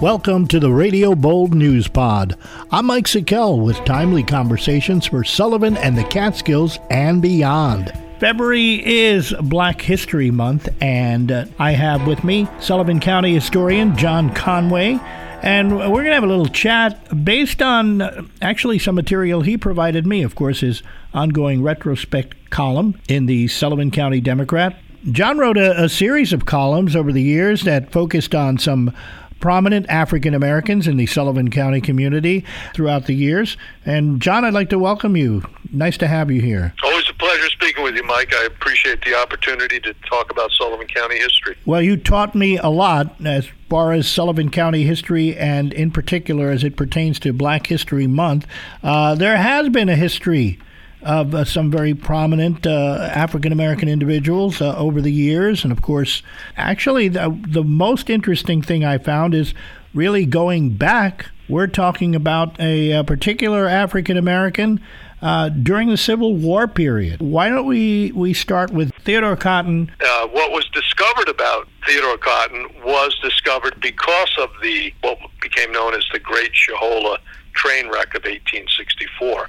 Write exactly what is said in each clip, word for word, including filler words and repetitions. Welcome to the Radio Bold News Pod. I'm Mike Sakell with timely conversations for Sullivan and the Catskills and beyond. February is Black History Month, and uh, I have with me Sullivan County historian John Conway, and we're going to have a little chat based on uh, actually some material he provided me, of course, his ongoing retrospect column in the Sullivan County Democrat. John wrote a, a series of columns over the years that focused on some prominent African Americans in the Sullivan County community throughout the years. And John, I'd like to welcome you. Nice to have you here. Always a pleasure speaking with you, Mike. I appreciate the opportunity to talk about Sullivan County history. Well, you taught me a lot as far as Sullivan County history, and in particular as it pertains to Black History Month. Uh, there has been a history of uh, some very prominent uh, African-American individuals uh, over the years. And, of course, actually the, the most interesting thing I found is really going back. We're talking about a, a particular African-American uh, during the Civil War period. Why don't we, we start with Theodore Cotton? Uh, what was discovered about Theodore Cotton was discovered because of the what became known as the Great Shohola train wreck of eighteen sixty-four.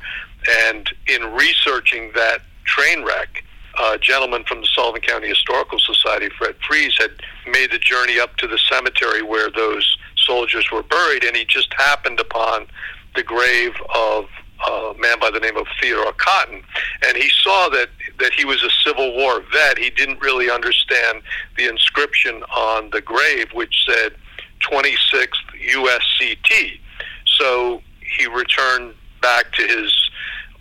And in researching that train wreck, a gentleman from the Sullivan County Historical Society, Fred Fries, had made the journey up to the cemetery where those soldiers were buried, and he just happened upon the grave of a man by the name of Theodore Cotton. And he saw that, that he was a Civil War vet. He didn't really understand the inscription on the grave, which said twenty-sixth U S C T. So he returned back to his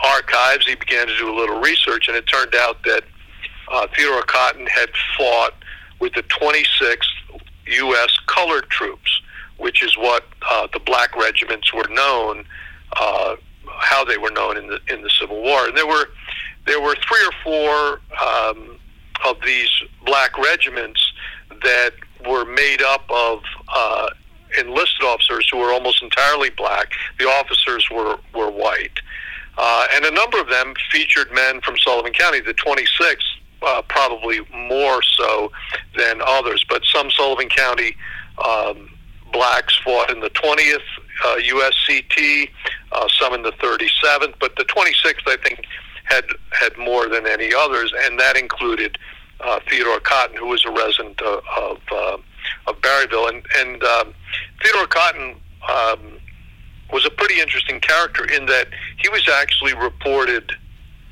archives. He began to do a little research, and it turned out that uh, Theodore Cotton had fought with the twenty-sixth U S Colored Troops, which is what uh, the black regiments were known, uh, how they were known in the in the Civil War. And there were there were three or four um, of these black regiments that were made up of uh, enlisted officers who were almost entirely black. The officers were were white. Uh, and a number of them featured men from Sullivan County, the twenty-sixth, uh, probably more so than others. But some Sullivan County um, blacks fought in the twentieth uh, U S C T, uh, some in the thirty-seventh. But the twenty-sixth, I think, had had more than any others, and that included uh, Theodore Cotton, who was a resident of of, uh, of Barryville. And, and um, Theodore Cotton Um, was a pretty interesting character in that he was actually reported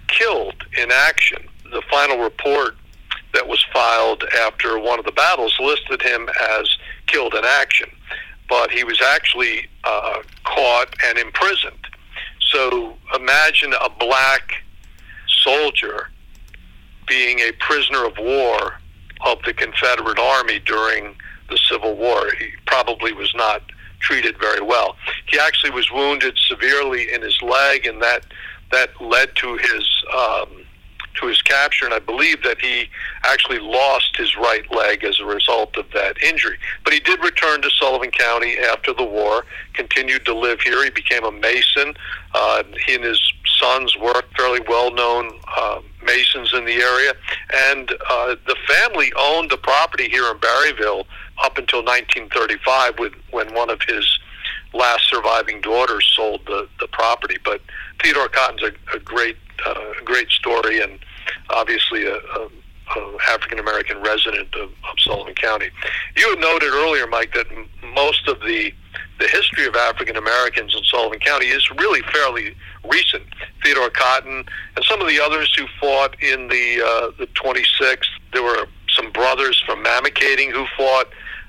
killed in action. The final report that was filed after one of the battles listed him as killed in action, but he was actually uh, caught and imprisoned. So imagine a black soldier being a prisoner of war of the Confederate Army during the Civil War. He probably was not treated very well. He actually was wounded severely in his leg, and that that led to his um, to his capture. And I believe that he actually lost his right leg as a result of that injury. But he did return to Sullivan County after the war, continued to live here. He became a mason. Uh, he and his sons were fairly well-known uh, masons in the area. And uh, the family owned the property here in Barryville up until nineteen thirty-five, with, when one of his last surviving daughters sold the, the property. But Theodore Cotton's a, a great uh, great story, and obviously a, a, a African-American resident of, of Sullivan County. You had noted earlier, Mike, that m- most of the, the history of African-Americans in Sullivan County is really fairly recent. Theodore Cotton and some of the others who fought in the, uh, the twenty-sixth, there were some brothers from Mamakating who fought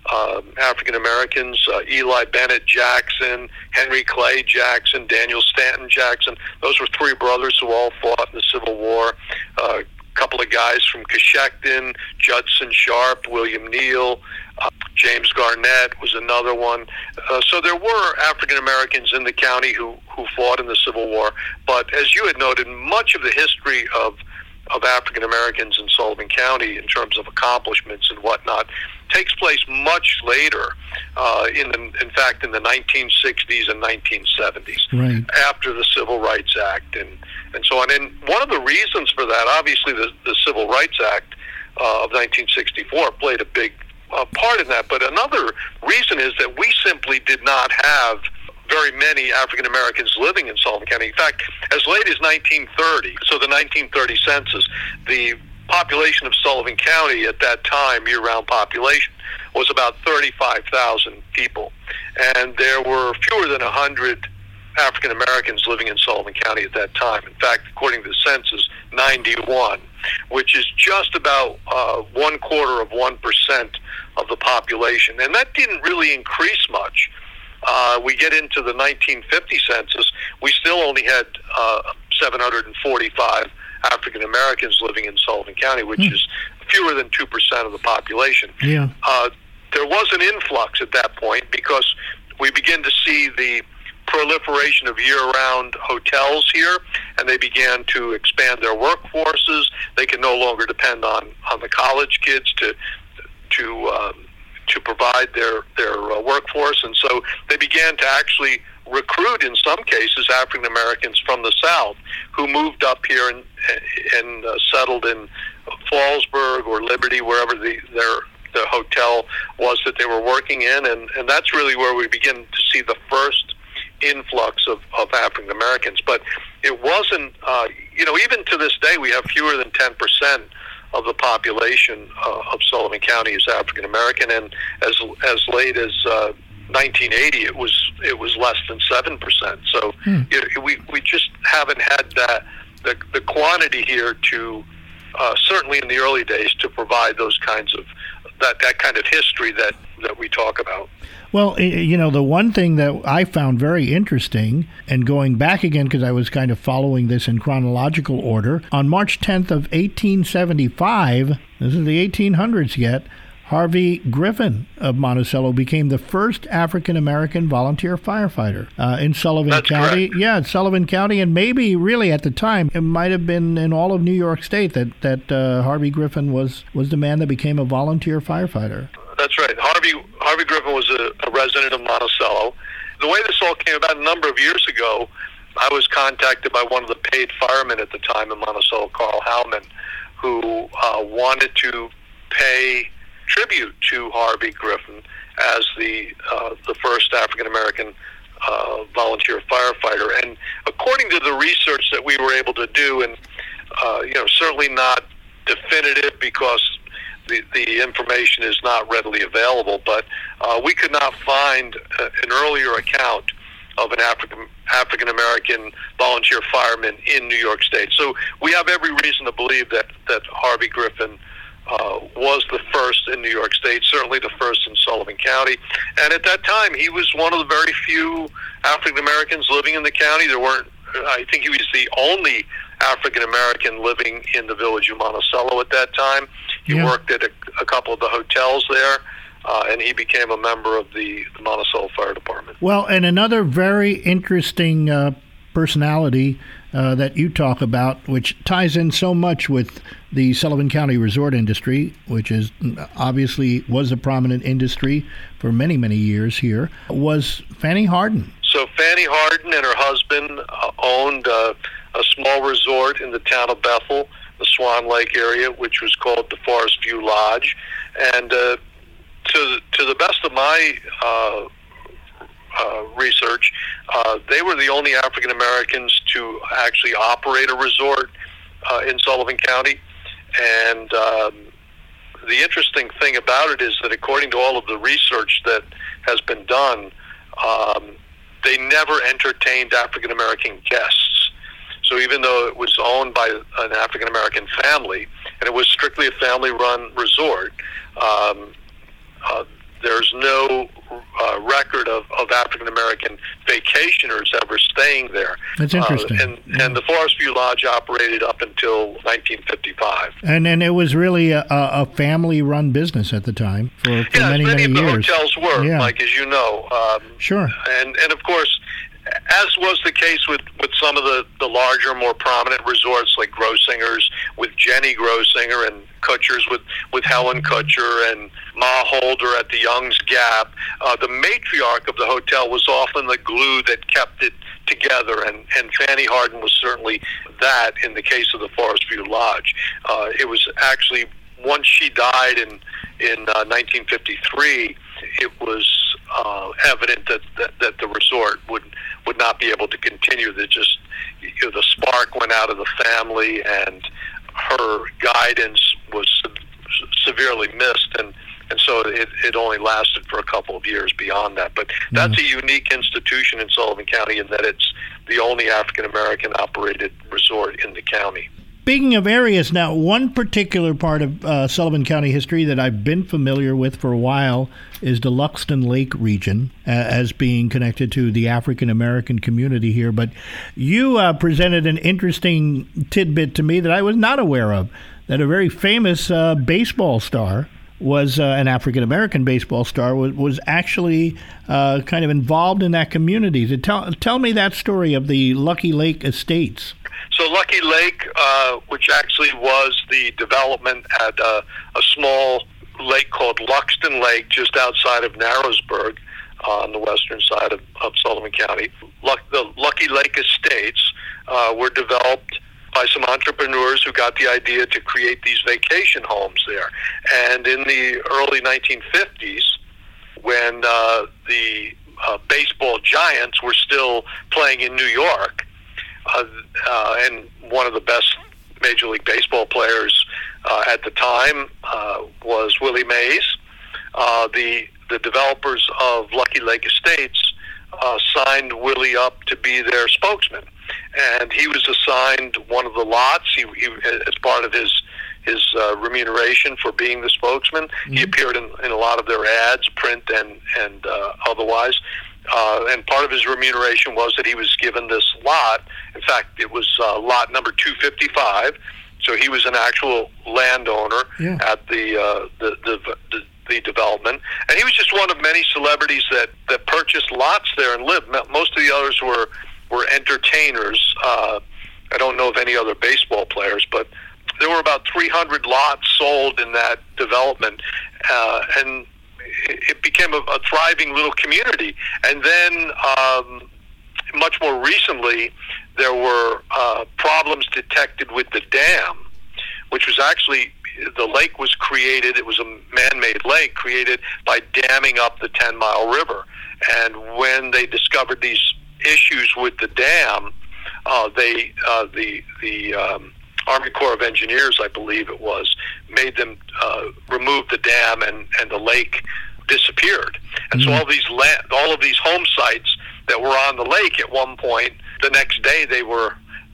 Uh, African-Americans, uh, Eli Bennett Jackson, Henry Clay Jackson, Daniel Stanton Jackson. Those were three brothers who all fought in the Civil War. Uh, a couple of guys from Coshecton, Judson Sharp, William Neal, uh, James Garnett was another one. Uh, so there were African-Americans in the county who, who fought in the Civil War. But as you had noted, much of the history of of African-Americans in Sullivan County in terms of accomplishments and whatnot takes place much later, uh, in the, in fact, in the nineteen sixties and nineteen seventies, right, after the Civil Rights Act and, and so on. And one of the reasons for that, obviously the, the Civil Rights Act uh, of nineteen sixty-four played a big a part in that. But another reason is that we simply did not have very many African Americans living in Sullivan County. In fact, as late as nineteen thirty, so the nineteen thirty census, the population of Sullivan County at that time, year-round population, was about thirty-five thousand people. And there were fewer than one hundred African Americans living in Sullivan County at that time. In fact, according to the census, ninety-one, which is just about uh, one quarter of one percent of the population. And that didn't really increase much. Uh, we get into the nineteen fifty census, we still only had uh, seven hundred forty-five African Americans living in Sullivan County, which mm. is fewer than two percent of the population. Yeah. Uh, there was an influx at that point because we begin to see the proliferation of year-round hotels here, and they began to expand their workforces. They can no longer depend on, on the college kids to to um, to provide their their uh, workforce, and so they began to actually recruit, in some cases, African Americans from the South who moved up here and and uh, settled in Fallsburg or Liberty, wherever the their the hotel was that they were working in, and and that's really where we begin to see the first influx of, of African Americans. But it wasn't, uh, you know, even to this day, we have fewer than ten percent of the population uh, of Sullivan County is African American, and as as late as uh, nineteen eighty, it was it was less than seven percent. So hmm. it, we we just haven't had that the the quantity here to uh, certainly in the early days to provide those kinds of that that kind of history that that we talk about. Well, you know, the one thing that I found very interesting, and going back again because I was kind of following this in chronological order, on March tenth of eighteen seventy-five, this is the eighteen hundreds yet, Harvey Griffin of Monticello became the first African-American volunteer firefighter uh, in Sullivan That's County. Correct. Yeah, Sullivan County, and maybe really at the time, it might have been in all of New York State that, that uh, Harvey Griffin was, was the man that became a volunteer firefighter. That's right. Harvey Harvey Griffin was a, a resident of Monticello. The way this all came about, a number of years ago, I was contacted by one of the paid firemen at the time in Monticello, Carl Howman, who uh, wanted to pay tribute to Harvey Griffin as the uh, the first African American uh, volunteer firefighter. And according to the research that we were able to do, and uh, you know, certainly not definitive because The, the information is not readily available, but uh, we could not find a, an earlier account of an African African American volunteer fireman in New York State. So we have every reason to believe that that Harvey Griffin uh, was the first in New York State, certainly the first in Sullivan County. And at that time, he was one of the very few African Americans living in the county. There weren't. I think he was the only African American living in the village of Monticello at that time. He yeah. worked at a, a couple of the hotels there, uh, and he became a member of the, the Monticello Fire Department. Well, and another very interesting uh, personality uh, that you talk about, which ties in so much with the Sullivan County resort industry, which is obviously was a prominent industry for many, many years here, was Fannie Harden. So Fannie Harden and her husband uh, owned uh, a small resort in the town of Bethel, the Swan Lake area, which was called the Forest View Lodge. And uh, to, to the best of my uh, uh, research, uh, they were the only African Americans to actually operate a resort uh, in Sullivan County. And um, the interesting thing about it is that according to all of the research that has been done, um, they never entertained African American guests. So even though it was owned by an African American family, and it was strictly a family-run resort, um, uh, there's no uh, record of, of African American vacationers ever staying there. That's interesting. Uh, and, yeah. and the Forest View Lodge operated up until nineteen fifty-five. And and it was really a, a family-run business at the time for, for yeah, many, many, many years. Yeah, many of the hotels were, yeah. Mike, as you know. Um, sure. And and of course, as was the case with, with some of the, the larger, more prominent resorts like Grossinger's with Jenny Grossinger and Kutcher's with, with Helen Kutcher and Ma Holder at the Young's Gap, uh, the matriarch of the hotel was often the glue that kept it together, and, and Fannie Harden was certainly that in the case of the Forest View Lodge. Uh, it was actually once she died in in uh, nineteen fifty-three, it was uh, evident that, that that the resort would would not be able to continue. That just you know, the spark went out of the family, and her guidance was severely missed, and and so it, it only lasted for a couple of years beyond that. But that's mm-hmm. a unique institution in Sullivan County in that it's the only African-American operated resort in the county. Speaking of areas, now one particular part of uh, Sullivan County history that I've been familiar with for a while is the Luxton Lake region uh, as being connected to the African-American community here. But you uh, presented an interesting tidbit to me that I was not aware of, that a very famous uh, baseball star was uh, an African-American baseball star was, was actually uh, kind of involved in that community. So tell, tell me that story of the Lucky Lake Estates. So Lucky Lake, uh, which actually was the development at uh, a small lake called Luxton Lake, just outside of Narrowsburg, uh, on the western side of, of Sullivan County. Luck, the Lucky Lake Estates uh, were developed by some entrepreneurs who got the idea to create these vacation homes there. And in the early nineteen fifties, when uh, the uh, baseball giants were still playing in New York, Uh, uh, and one of the best Major League Baseball players uh, at the time uh, was Willie Mays. Uh, the the developers of Lucky Lake Estates uh, signed Willie up to be their spokesman, and he was assigned one of the lots. He, he as part of his his uh, remuneration for being the spokesman, mm-hmm. he appeared in, in a lot of their ads, print and and uh, otherwise. Uh, and part of his remuneration was that he was given this lot. In fact, it was uh, lot number two fifty-five. So he was an actual landowner yeah. at the, uh, the, the the the development, and he was just one of many celebrities that, that purchased lots there and lived. Most of the others were were entertainers. Uh, I don't know of any other baseball players, but there were about three hundred lots sold in that development, uh, and. It became a, a thriving little community. And then um, much more recently, there were uh, problems detected with the dam, which was actually, the lake was created, it was a man-made lake created by damming up the ten-mile river. And when they discovered these issues with the dam, uh, they uh, the, the um, Army Corps of Engineers, I believe it was, made them uh, remove the dam, and, and the lake disappeared. And mm-hmm. so all these land, all of these home sites that were on the lake at one point, the next day they were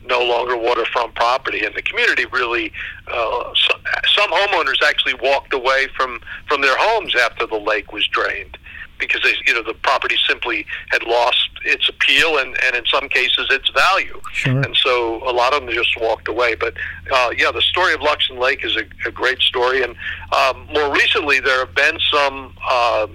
no longer waterfront property, and the community really, uh, so, some homeowners actually walked away from, from their homes after the lake was drained, because they, you know, the property simply had lost its appeal and, and in some cases its value. Sure. And so a lot of them just walked away. But uh, yeah, the story of Luxton Lake is a, a great story. And um, more recently, there have been some uh,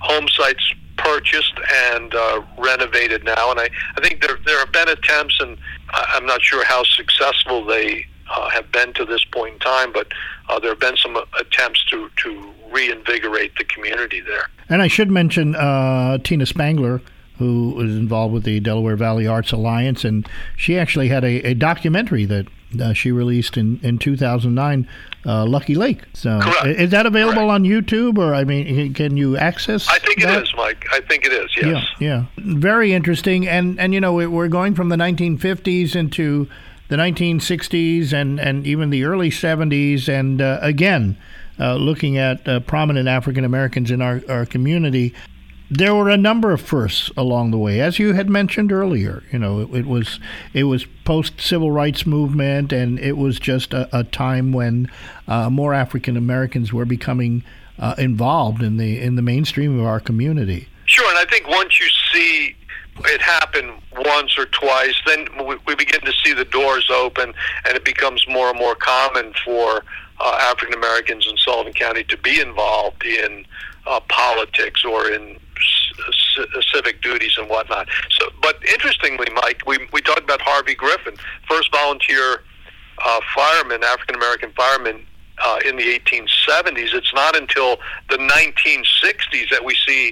home sites purchased and uh, renovated now. And I, I think there there have been attempts, and I'm not sure how successful they uh, have been to this point in time, but uh, there have been some attempts to, to reinvigorate the community there. And I should mention uh, Tina Spangler, who was involved with the Delaware Valley Arts Alliance, and she actually had a, a documentary that uh, she released in, in two thousand nine, uh, Lucky Lake. So, correct. Is that available correct. on YouTube, or, I mean, can you access I think that? It is, Mike. I think it is, yes. Yeah, yeah. Very interesting. And, and you know, we're going from the nineteen fifties into the nineteen sixties and, and even the early seventies, and uh, again, Uh, looking at uh, prominent African Americans in our, our community, there were a number of firsts along the way, as you had mentioned earlier. You know, it, it was it was post civil rights movement, and it was just a, a time when uh, more African Americans were becoming uh, involved in the in the mainstream of our community. Sure, and I think once you see it happen once or twice, then we, we begin to see the doors open, and it becomes more and more common for Uh, African-Americans in Sullivan County to be involved in uh, politics or in c- civic duties and whatnot. So, but interestingly, Mike, we we talked about Harvey Griffin, first volunteer uh, fireman, African-American fireman uh, in the eighteen seventies. It's not until the nineteen sixties that we see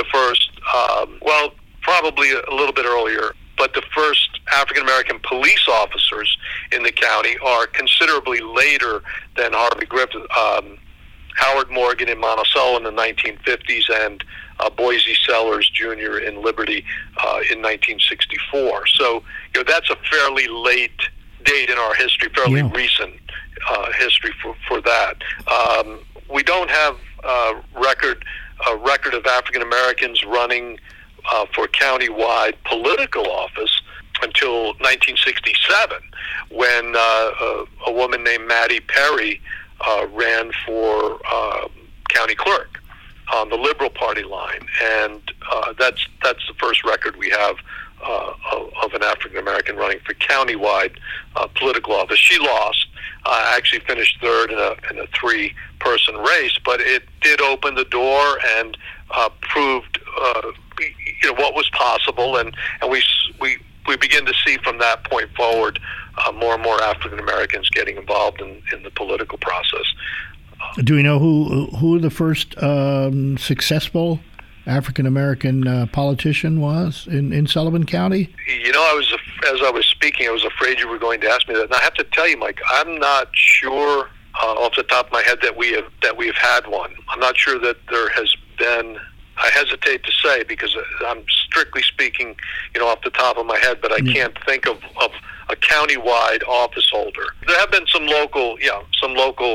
the first, um, well, probably a little bit earlier, but the first African-American police officers in the county are considerably later than Harvey Griffin. Um, Howard Morgan in Monticello in the nineteen fifties, and uh, Boise Sellers Junior in Liberty uh, in nineteen sixty-four. So you know, that's a fairly late date in our history, fairly yeah. recent uh, history for, for that. Um, we don't have uh, record a record of African-Americans running uh, for county-wide political office until nineteen sixty-seven, when uh, a, a woman named Mattie Perry Uh, ran for uh, county clerk on the Liberal Party line, and uh, that's that's the first record we have uh, of, of an African American running for countywide uh, political office. She lost, uh, actually finished third in a, in a three-person race, but it did open the door and uh, proved uh, you know what was possible, and and we we we begin to see from that point forward Uh, more and more African Americans getting involved in, in the political process. Uh, Do we know who who the first um, successful African American uh, politician was in, in Sullivan County? You know, I was as I was speaking, I was afraid you were going to ask me that, and I have to tell you, Mike, I'm not sure uh, off the top of my head that we have that we've had one. I'm not sure that there has been. I hesitate to say because I'm strictly speaking, you know, off the top of my head, but I yeah. can't think of, of a countywide office holder. There have been some local, yeah, some local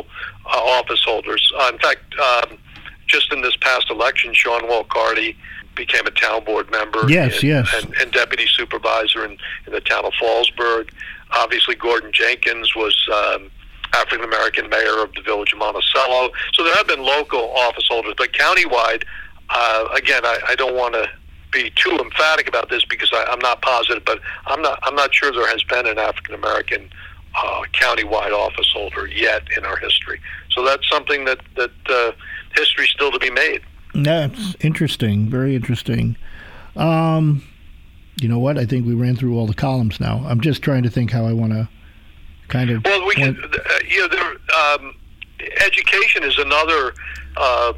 uh, office holders. Uh, in fact, um, just in this past election, Sean Walkarty became a town board member. Yes, and, yes. And, and deputy supervisor in, in the town of Fallsburg. Obviously, Gordon Jenkins was um, African-American mayor of the village of Monticello. So there have been local office holders, but countywide, Uh, again, I, I don't want to be too emphatic about this because I, I'm not positive, but I'm not I'm not sure there has been an African American uh, countywide office holder yet in our history. So that's something that that uh, history's still to be made. That's interesting, very interesting. Um, you know what? I think we ran through all the columns now. I'm just trying to think how I want to kind of. Well, we can. Uh, you know, there, um, education is another. Um,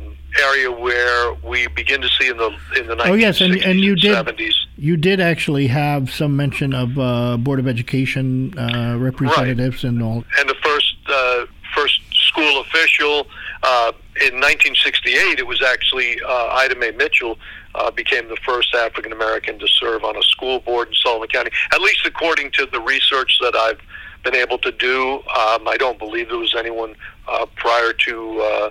area where we begin to see in the in the nineteen sixties oh, yes, and, and you and did, seventies. You did actually have some mention of uh, Board of Education uh, representatives right. and all. And the first uh, first school official uh, in nineteen sixty-eight, it was actually uh, Ida Mae Mitchell uh, became the first African American to serve on a school board in Sullivan County, at least according to the research that I've been able to do. Um, I don't believe there was anyone uh, prior to... Uh,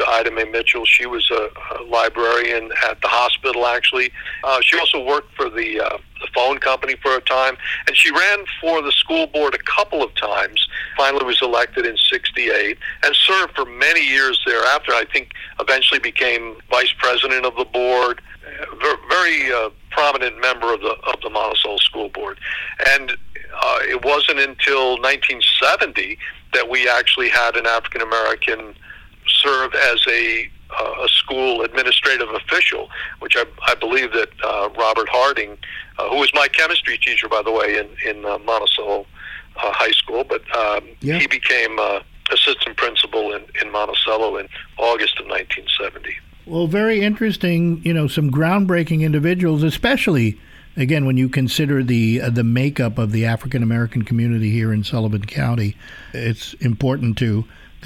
to Ida Mae Mitchell. She was a, a librarian at the hospital, actually. Uh, she also worked for the, uh, the phone company for a time, and she ran for the school board a couple of times, finally was elected in sixty-eight, and served for many years thereafter. I think eventually became vice president of the board, a very uh, prominent member of the, of the Monticello School Board. And uh, it wasn't until nineteen seventy that we actually had an African-American serve as a, uh, a school administrative official, which I, I believe that uh, Robert Harding, uh, who was my chemistry teacher, by the way, in, in uh, Monticello uh, High School, but um, yeah. he became uh, assistant principal in, in Monticello in August of nineteen seventy. Well, very interesting, you know, some groundbreaking individuals, especially, again, when you consider the uh, the makeup of the African-American community here in Sullivan County. It's important to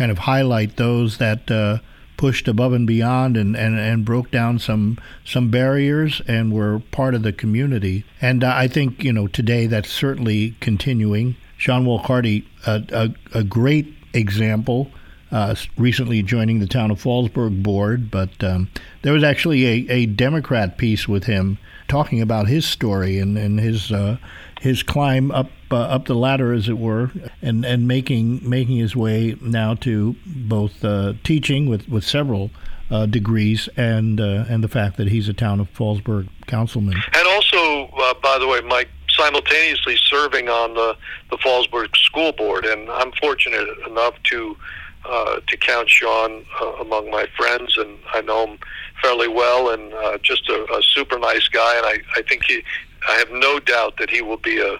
kind of highlight those that uh, pushed above and beyond and, and, and broke down some some barriers and were part of the community. And uh, I think, you know, today that's certainly continuing. Sean Walkarty, uh, a, a great example, uh, recently joining the town of Fallsburg board, but um, there was actually a, a Democrat piece with him talking about his story and, and his uh, his climb up uh, up the ladder, as it were, and, and making making his way now to both uh, teaching with, with several uh, degrees and uh, and the fact that he's a town of Fallsburg councilman. And also, uh, by the way, Mike, simultaneously serving on the, the Fallsburg School Board, and I'm fortunate enough to uh, to count Sean uh, among my friends, and I know him fairly well, and uh, just a, a super nice guy, and I, I think he, I have no doubt that he will be a,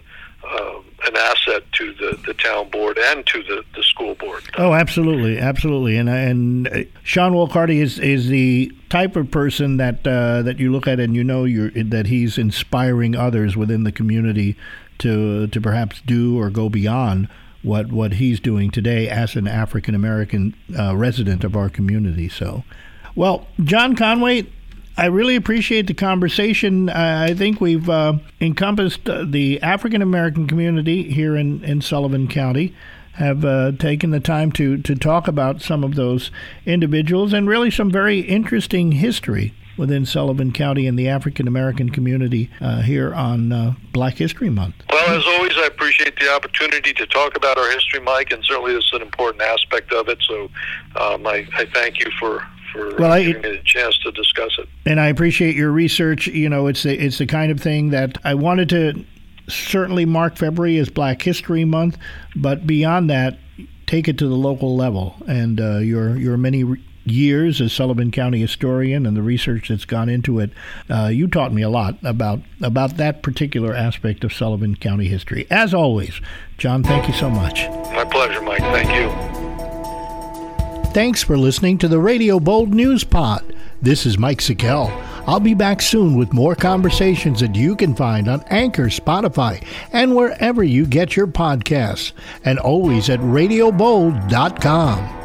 um, an asset to the, the town board and to the, the school board. Oh, absolutely, absolutely. And and Sean Walkarty is is the type of person that uh, that you look at and you know you're, that he's inspiring others within the community to to perhaps do or go beyond what what he's doing today as an African American uh, resident of our community. So, well, John Conway, I really appreciate the conversation. I think we've uh, encompassed uh, the African-American community here in, in Sullivan County, have uh, taken the time to, to talk about some of those individuals and really some very interesting history within Sullivan County and the African-American community uh, here on uh, Black History Month. Well, as always, I appreciate the opportunity to talk about our history, Mike, and certainly it's an important aspect of it. So um, I, I thank you for... Well, I, giving me a chance to discuss it. And I appreciate your research. You know, it's the, it's the kind of thing that I wanted to certainly mark February as Black History Month, but beyond that, take it to the local level. And uh, your your many re- years as Sullivan County historian and the research that's gone into it, uh, you taught me a lot about, about that particular aspect of Sullivan County history. As always, John, thank you so much. My pleasure, Mike. Thank you. Thanks for listening to the Radio Bold News Pod. This is Mike Sakell. I'll be back soon with more conversations that you can find on Anchor, Spotify, and wherever you get your podcasts. And always at radio bold dot com.